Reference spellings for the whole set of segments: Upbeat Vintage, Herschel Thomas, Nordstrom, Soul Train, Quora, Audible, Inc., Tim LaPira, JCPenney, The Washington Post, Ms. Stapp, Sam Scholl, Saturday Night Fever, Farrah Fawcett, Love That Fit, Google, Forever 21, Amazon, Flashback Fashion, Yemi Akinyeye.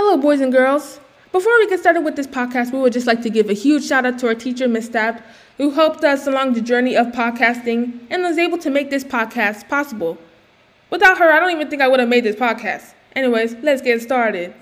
Hello, boys and girls. Before we get started with this podcast, we would just like to give a huge shout out to our teacher, Ms. Stapp, who helped us along the journey of podcasting and was able to make this podcast possible. Without her, I don't even think I would have made this podcast. Anyways, let's get started.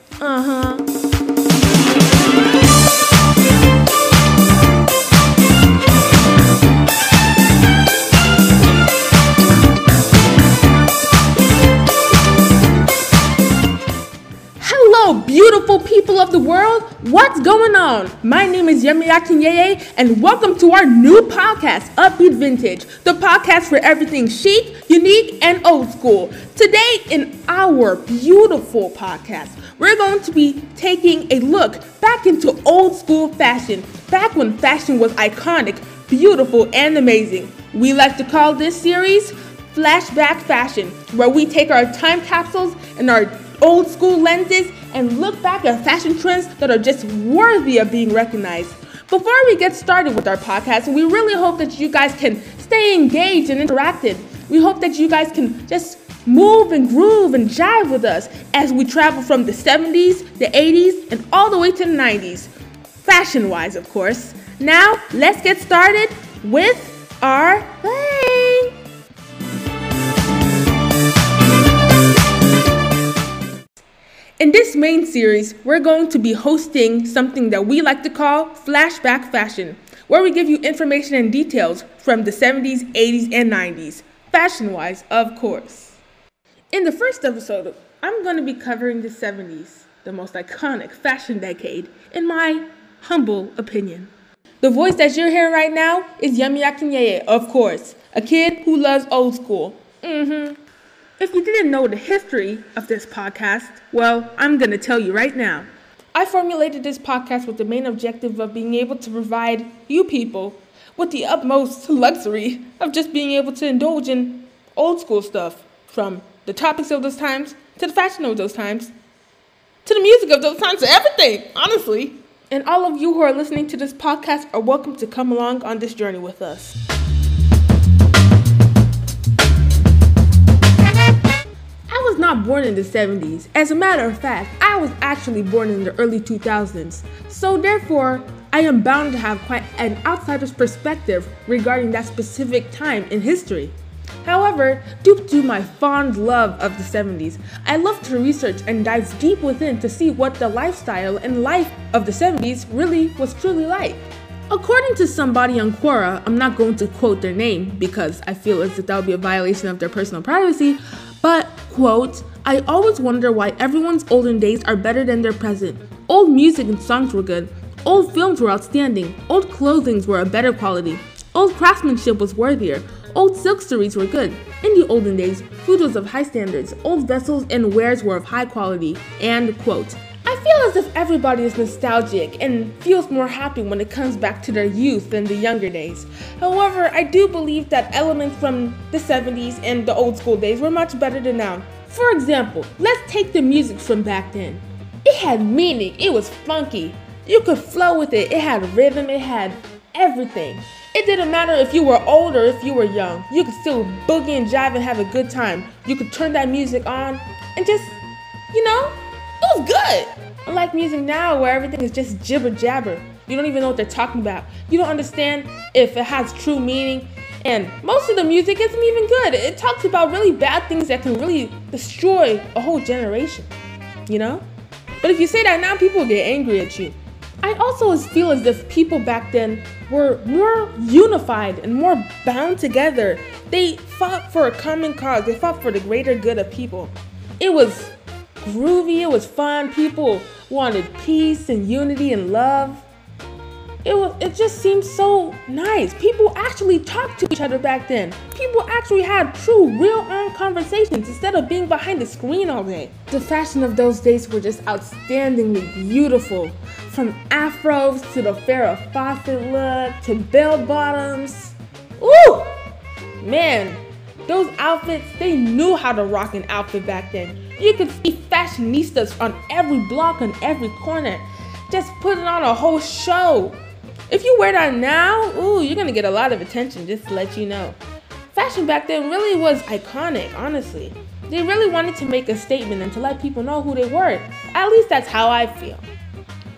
Beautiful people of the world, what's going on? My name is Yemi Akinyeye, and welcome to our new podcast, Upbeat Vintage, the podcast for everything chic, unique, and old school. Today, in our beautiful podcast, we're going to be taking a look back into old school fashion, back when fashion was iconic, beautiful, and amazing. We like to call this series Flashback Fashion, where we take our time capsules and our old school lenses and look back at fashion trends that are just worthy of being recognized. Before we get started with our podcast, we really hope that you guys can stay engaged and interactive. We hope that you guys can just move and groove and jive with us as we travel from the 70s, the 80s, and all the way to the 90s. Fashion-wise, of course. Now, let's get started with our thing. In this main series, we're going to be hosting something that we like to call Flashback Fashion, where we give you information and details from the 70s, 80s, and 90s, fashion-wise, of course. In the first episode, I'm going to be covering the 70s, the most iconic fashion decade, in my humble opinion. The voice that you're hearing right now is Yemi Akinyeye, of course, a kid who loves old school. If you didn't know the history of this podcast, well, I'm going to tell you right now. I formulated this podcast with the main objective of being able to provide you people with the utmost luxury of just being able to indulge in old school stuff, from the topics of those times, to the fashion of those times, to the music of those times, to everything, honestly. And all of you who are listening to this podcast are welcome to come along on this journey with us. Not born in the 70s. As a matter of fact, I was actually born in the early 2000s. So therefore, I am bound to have quite an outsider's perspective regarding that specific time in history. However, due to my fond love of the 70s, I love to research and dive deep within to see what the lifestyle and life of the 70s really was truly like. According to somebody on Quora, I'm not going to quote their name because I feel as if that would be a violation of their personal privacy, but, quote, "I always wonder why everyone's olden days are better than their present. Old music and songs were good. Old films were outstanding. Old clothings were a better quality. Old craftsmanship was worthier. Old silkstries were good. In the olden days, food was of high standards. Old vessels and wares were of high quality." End quote. I feel as if everybody is nostalgic and feels more happy when it comes back to their youth than the younger days. However, I do believe that elements from the 70s and the old school days were much better than now. For example, let's take the music from back then. It had meaning, it was funky. You could flow with it, it had rhythm, it had everything. It didn't matter if you were old or if you were young. You could still boogie and jive and have a good time. You could turn that music on and just, you know, it was good. Unlike music now where everything is just jibber jabber. You don't even know what they're talking about. You don't understand if it has true meaning. And most of the music isn't even good. It talks about really bad things that can really destroy a whole generation, you know? But if you say that now, people get angry at you. I also feel as if people back then were more unified and more bound together. They fought for a common cause. They fought for the greater good of people. It was groovy, it was fun, people wanted peace and unity and love. It just seemed so nice. People actually talked to each other back then. People actually had true, real-on conversations instead of being behind the screen all day. The fashion of those days were just outstandingly beautiful. From afros to the Farrah Fawcett look to bell bottoms. Ooh! Man, those outfits, they knew how to rock an outfit back then. You could see fashionistas on every block, on every corner, just putting on a whole show. If you wear that now, ooh, you're gonna get a lot of attention, just to let you know. Fashion back then really was iconic, honestly. They really wanted to make a statement and to let people know who they were. At least that's how I feel.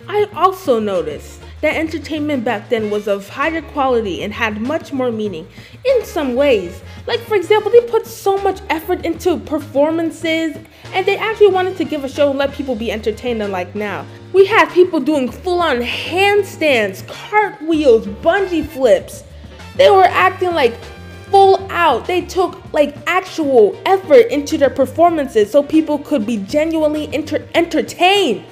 I also noticed that entertainment back then was of higher quality and had much more meaning in some ways. Like, for example, they put so much effort into performances and they actually wanted to give a show and let people be entertained, unlike now. We had people doing full-on handstands, cartwheels, bungee flips. They were acting like full out. They took like actual effort into their performances so people could be genuinely entertained.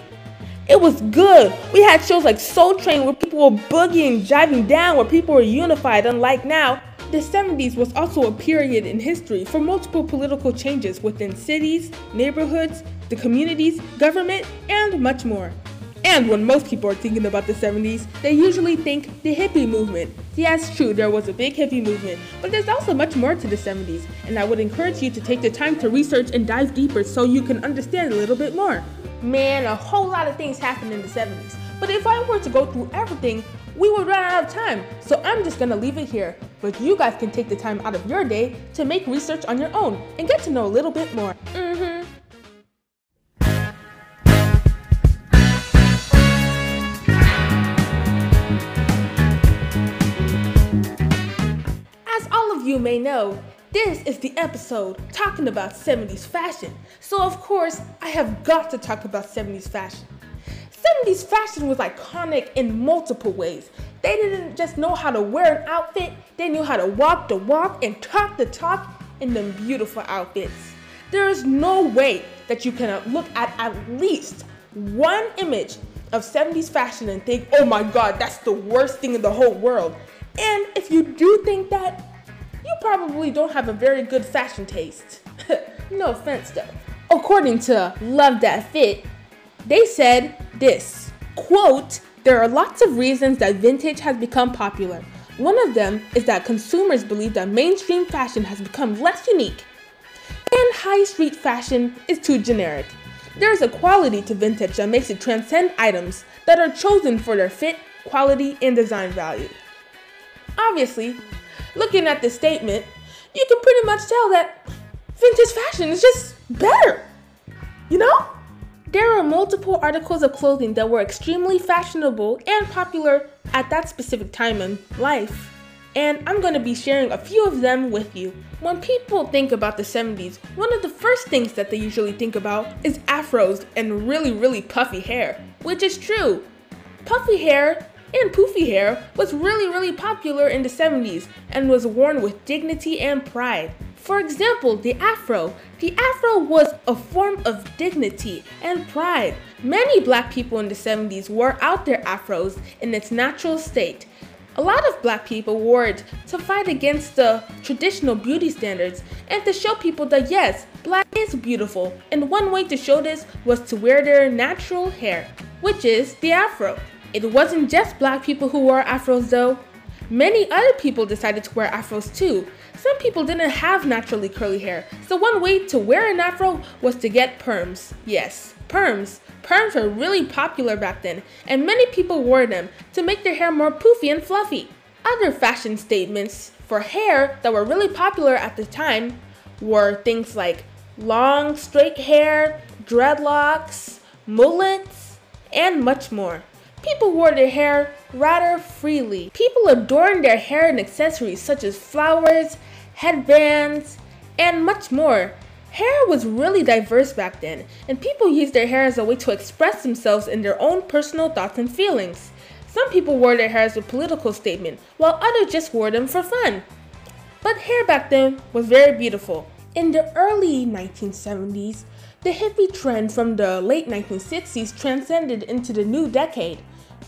It was good. We had shows like Soul Train where people were boogieing, jiving down, where people were unified, unlike now. The 70s was also a period in history for multiple political changes within cities, neighborhoods, the communities, government, and much more. And when most people are thinking about the 70s, they usually think the hippie movement. Yes, true, there was a big hippie movement, but there's also much more to the 70s, and I would encourage you to take the time to research and dive deeper so you can understand a little bit more. Man, a whole lot of things happened in the 70s, but if I were to go through everything, we would run out of time, so I'm just gonna leave it here. But you guys can take the time out of your day to make research on your own and get to know a little bit more. As all of you may know, this is the episode talking about 70s fashion, so of course I have got to talk about 70s fashion. 70s fashion was iconic in multiple ways. They didn't just know how to wear an outfit, they knew how to walk the walk and talk the talk in them beautiful outfits. There is no way that you cannot look at least one image of 70s fashion and think, oh my god, that's the worst thing in the whole world. And if you do think that, you probably don't have a very good fashion taste. No offense though. According to Love That Fit, they said this, quote, "There are lots of reasons that vintage has become popular. One of them is that consumers believe that mainstream fashion has become less unique, and high street fashion is too generic. There is a quality to vintage that makes it transcend items that are chosen for their fit, quality, and design value." Obviously, looking at this statement, you can pretty much tell that vintage fashion is just better, you know? There are multiple articles of clothing that were extremely fashionable and popular at that specific time in life, and I'm going to be sharing a few of them with you. When people think about the 70s, one of the first things that they usually think about is afros and really, really puffy hair, which is true. Puffy hair and poofy hair was really, really popular in the 70s and was worn with dignity and pride. For example, the afro was a form of dignity and pride. Many black people in the 70s wore out their afros in its natural state. A lot of black people wore it to fight against the traditional beauty standards and to show people that yes, black is beautiful, and one way to show this was to wear their natural hair, which is the afro. It wasn't just black people who wore afros though. Many other people decided to wear afros too. Some people didn't have naturally curly hair, so one way to wear an afro was to get perms. Yes, perms. Perms were really popular back then, and many people wore them to make their hair more poofy and fluffy. Other fashion statements for hair that were really popular at the time were things like long, straight hair, dreadlocks, mullets, and much more. People wore their hair rather freely. People adorned their hair in accessories such as flowers, headbands, and much more. Hair was really diverse back then, and people used their hair as a way to express themselves in their own personal thoughts and feelings. Some people wore their hair as a political statement, while others just wore them for fun. But hair back then was very beautiful. In the early 1970s, the hippie trend from the late 1960s transcended into the new decade.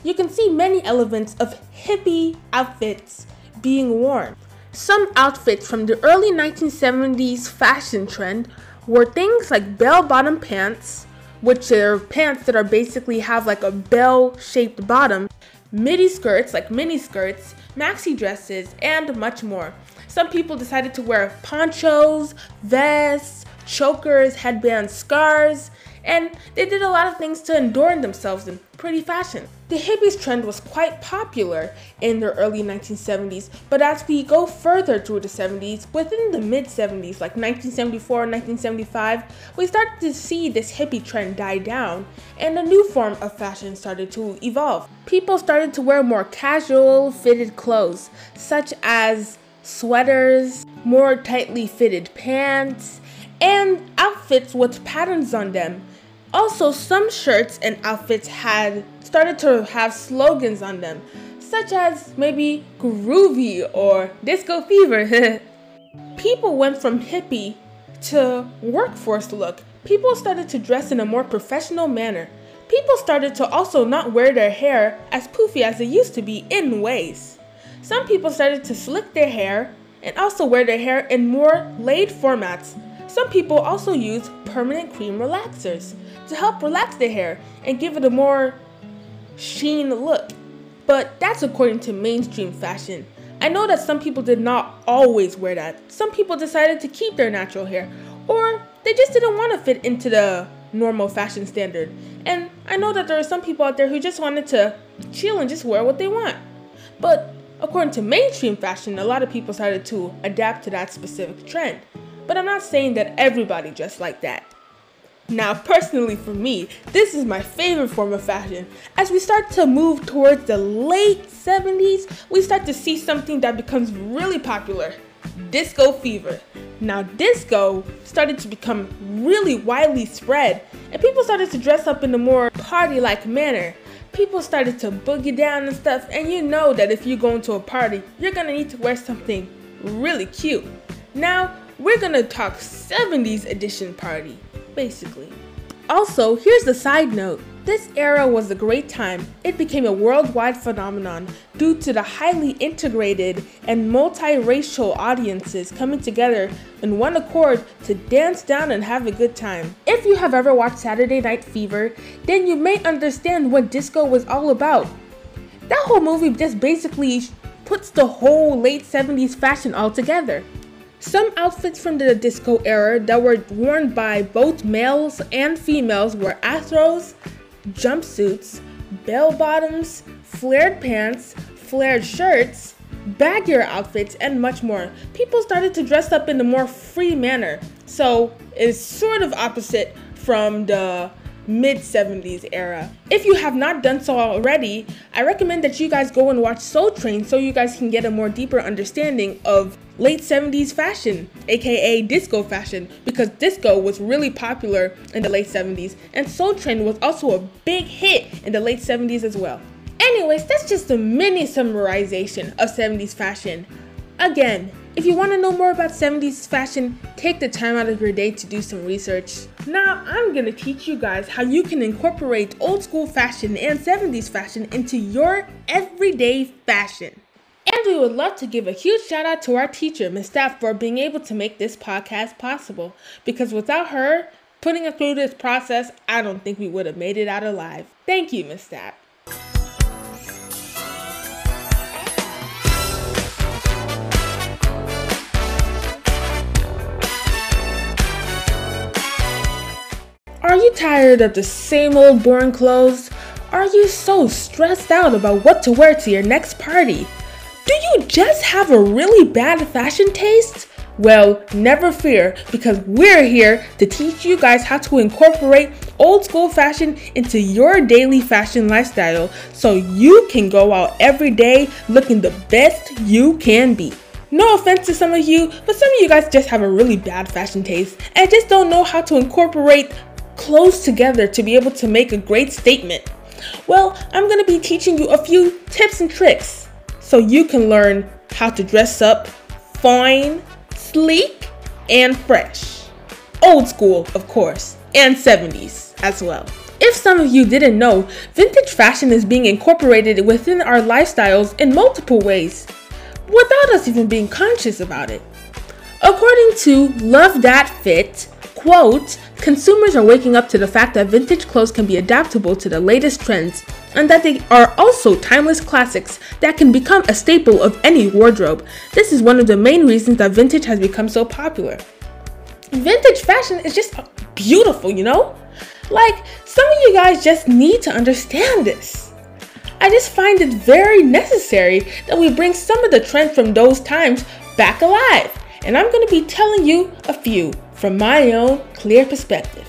You can see many elements of hippie outfits being worn. Some outfits from the early 1970s fashion trend were things like bell-bottom pants, which are pants that are basically have like a bell-shaped bottom, midi skirts like mini skirts, maxi dresses, and much more. Some people decided to wear ponchos, vests, chokers, headbands, scarves, and they did a lot of things to adorn themselves in pretty fashion. The hippies trend was quite popular in the early 1970s, but as we go further through the 70s, within the mid-70s, like 1974 and 1975, we started to see this hippie trend die down, and a new form of fashion started to evolve. People started to wear more casual, fitted clothes, such as sweaters, more tightly fitted pants, and outfits with patterns on them. Also, some shirts and outfits had started to have slogans on them, such as maybe groovy or disco fever. People went from hippie to workforce look. People started to dress in a more professional manner. People started to also not wear their hair as poofy as it used to be in ways. Some people started to slick their hair and also wear their hair in more laid formats. Some people also use permanent cream relaxers to help relax their hair and give it a more sheen look. But that's according to mainstream fashion. I know that some people did not always wear that. Some people decided to keep their natural hair, or they just didn't want to fit into the normal fashion standard. And I know that there are some people out there who just wanted to chill and just wear what they want. But according to mainstream fashion, a lot of people started to adapt to that specific trend. But I'm not saying that everybody dressed like that. Now, personally for me, this is my favorite form of fashion. As we start to move towards the late 70s, we start to see something that becomes really popular, disco fever. Now, disco started to become really widely spread, and people started to dress up in a more party-like manner. People started to boogie down and stuff, and you know that if you're going to a party, you're gonna need to wear something really cute. Now, we're gonna talk 70s edition party, basically. Also, here's the side note. This era was a great time. It became a worldwide phenomenon due to the highly integrated and multiracial audiences coming together in one accord to dance down and have a good time. If you have ever watched Saturday Night Fever, then you may understand what disco was all about. That whole movie just basically puts the whole late 70s fashion all together. Some outfits from the disco era that were worn by both males and females were afros, jumpsuits, bell bottoms, flared pants, flared shirts, baggier outfits, and much more. People started to dress up in a more free manner, so it's sort of opposite from the mid-70s era. If you have not done so already, I recommend that you guys go and watch Soul Train so you guys can get a more deeper understanding of late 70s fashion, aka disco fashion, because disco was really popular in the late 70s, and Soul Train was also a big hit in the late 70s as well. Anyways, that's just a mini summarization of 70s fashion. Again, if you want to know more about 70s fashion, take the time out of your day to do some research. Now, I'm going to teach you guys how you can incorporate old school fashion and 70s fashion into your everyday fashion. And we would love to give a huge shout out to our teacher, Ms. Stapp, for being able to make this podcast possible. Because without her putting us through this process, I don't think we would have made it out alive. Thank you, Ms. Stapp. Are you tired of the same old boring clothes? Are you so stressed out about what to wear to your next party? Do you just have a really bad fashion taste? Well, never fear, because we're here to teach you guys how to incorporate old school fashion into your daily fashion lifestyle so you can go out every day looking the best you can be. No offense to some of you, but some of you guys just have a really bad fashion taste and just don't know how to incorporate clothes together to be able to make a great statement. Well, I'm going to be teaching you a few tips and tricks so you can learn how to dress up fine, sleek, and fresh. Old school, of course, and 70s as well. If some of you didn't know, vintage fashion is being incorporated within our lifestyles in multiple ways without us even being conscious about it. According to Love That Fit, quote, consumers are waking up to the fact that vintage clothes can be adaptable to the latest trends and that they are also timeless classics that can become a staple of any wardrobe. This is one of the main reasons that vintage has become so popular. Vintage fashion is just beautiful, you know? Like, some of you guys just need to understand this. I just find it very necessary that we bring some of the trends from those times back alive, and I'm going to be telling you a few from my own clear perspective.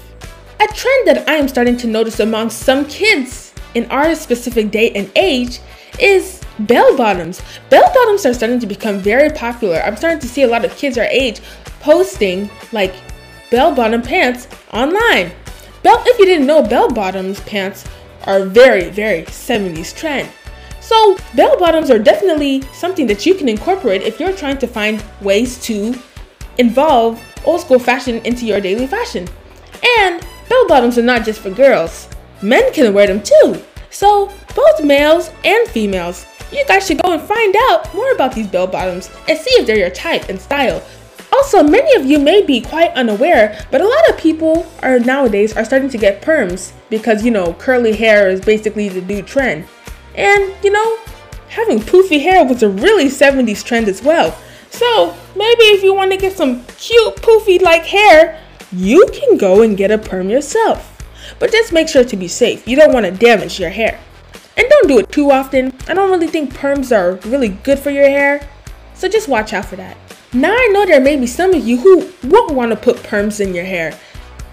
A trend that I am starting to notice among some kids in our specific day and age is bell bottoms. Bell bottoms are starting to become very popular. I'm starting to see a lot of kids our age posting like bell bottom pants online. If you didn't know, bell bottoms pants are very, very 70s trend. So bell bottoms are definitely something that you can incorporate if you're trying to find ways to involve old school fashion into your daily fashion. And bell bottoms are not just for girls. Men can wear them too. So both males and females, you guys should go and find out more about these bell bottoms and see if they're your type and style. Also, many of you may be quite unaware, but a lot of people are nowadays are starting to get perms because, you know, curly hair is basically the new trend. And, you know, having poofy hair was a really 70s trend as well. So maybe if you want to get some cute poofy like hair, you can go and get a perm yourself. But just make sure to be safe. You don't want to damage your hair. And don't do it too often. I don't really think perms are really good for your hair. So just watch out for that. Now I know there may be some of you who won't want to put perms in your hair.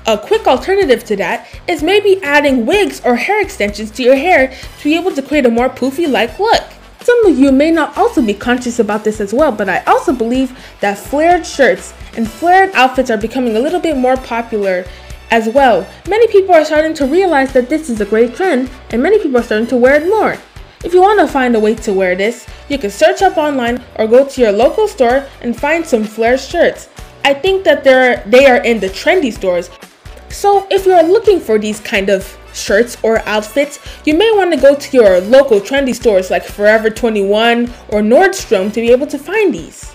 A quick alternative to that is maybe adding wigs or hair extensions to your hair to be able to create a more poofy-like look. Some of you may not also be conscious about this as well, but I also believe that flared shirts and flared outfits are becoming a little bit more popular as well. Many people are starting to realize that this is a great trend, and many people are starting to wear it more. If you want to find a way to wear this, you can search up online or go to your local store and find some flared shirts. I think that they are in the trendy stores. So if you're looking for these kind of shirts or outfits, you may want to go to your local trendy stores like Forever 21 or Nordstrom to be able to find these.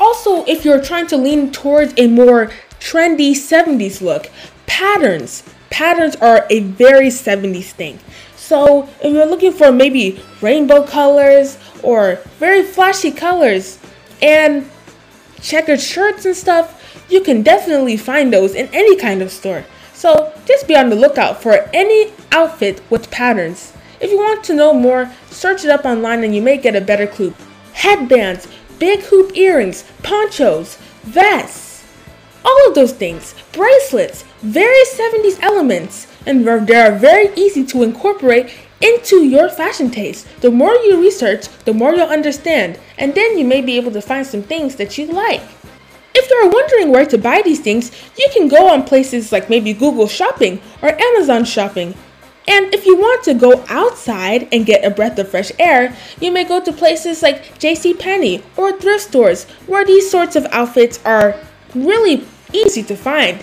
Also, if you're trying to lean towards a more trendy 70s look, patterns are a very 70s thing. So if you're looking for maybe rainbow colors or very flashy colors and checkered shirts and stuff, you can definitely find those in any kind of store. So just be on the lookout for any outfit with patterns. If you want to know more, search it up online and you may get a better clue. Headbands, big hoop earrings, ponchos, vests, all of those things, bracelets, various 70s elements, and they are very easy to incorporate into your fashion taste. The more you research, the more you'll understand, and then you may be able to find some things that you like. If you're wondering where to buy these things, you can go on places like maybe Google Shopping or Amazon Shopping. And if you want to go outside and get a breath of fresh air, you may go to places like JCPenney or thrift stores where these sorts of outfits are really easy to find.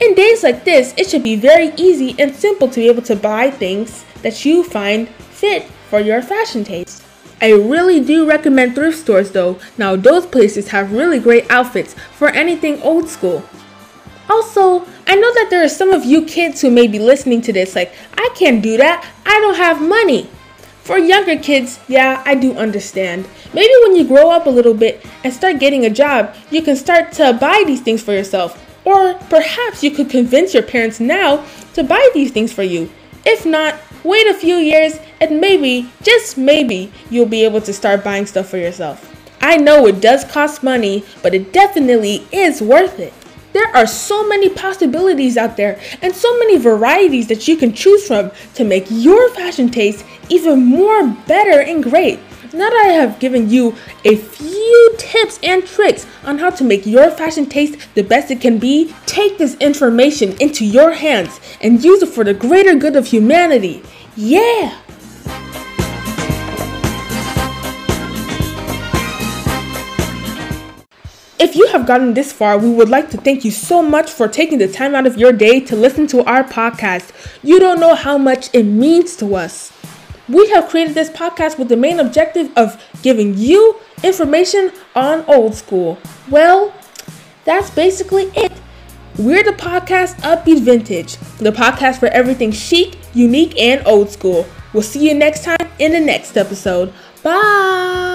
In days like this, it should be very easy and simple to be able to buy things that you find fit for your fashion taste. I really do recommend thrift stores though. Now those places have really great outfits for anything old school. Also, I know that there are some of you kids who may be listening to this like, I can't do that, I don't have money. For younger kids, yeah, I do understand. Maybe when you grow up a little bit and start getting a job, you can start to buy these things for yourself. Or perhaps you could convince your parents now to buy these things for you. If not, wait a few years and maybe, just maybe, you'll be able to start buying stuff for yourself. I know it does cost money, but it definitely is worth it. There are so many possibilities out there and so many varieties that you can choose from to make your fashion taste even more better and great. Now that I have given you a few tips and tricks on how to make your fashion taste the best it can be, take this information into your hands and use it for the greater good of humanity. Yeah! If you have gotten this far, we would like to thank you so much for taking the time out of your day to listen to our podcast. You don't know how much it means to us. We have created this podcast with the main objective of giving you information on old school. Well, that's basically it. We're the podcast Upbeat Vintage, the podcast for everything chic, unique, and old school. We'll see you next time in the next episode. Bye!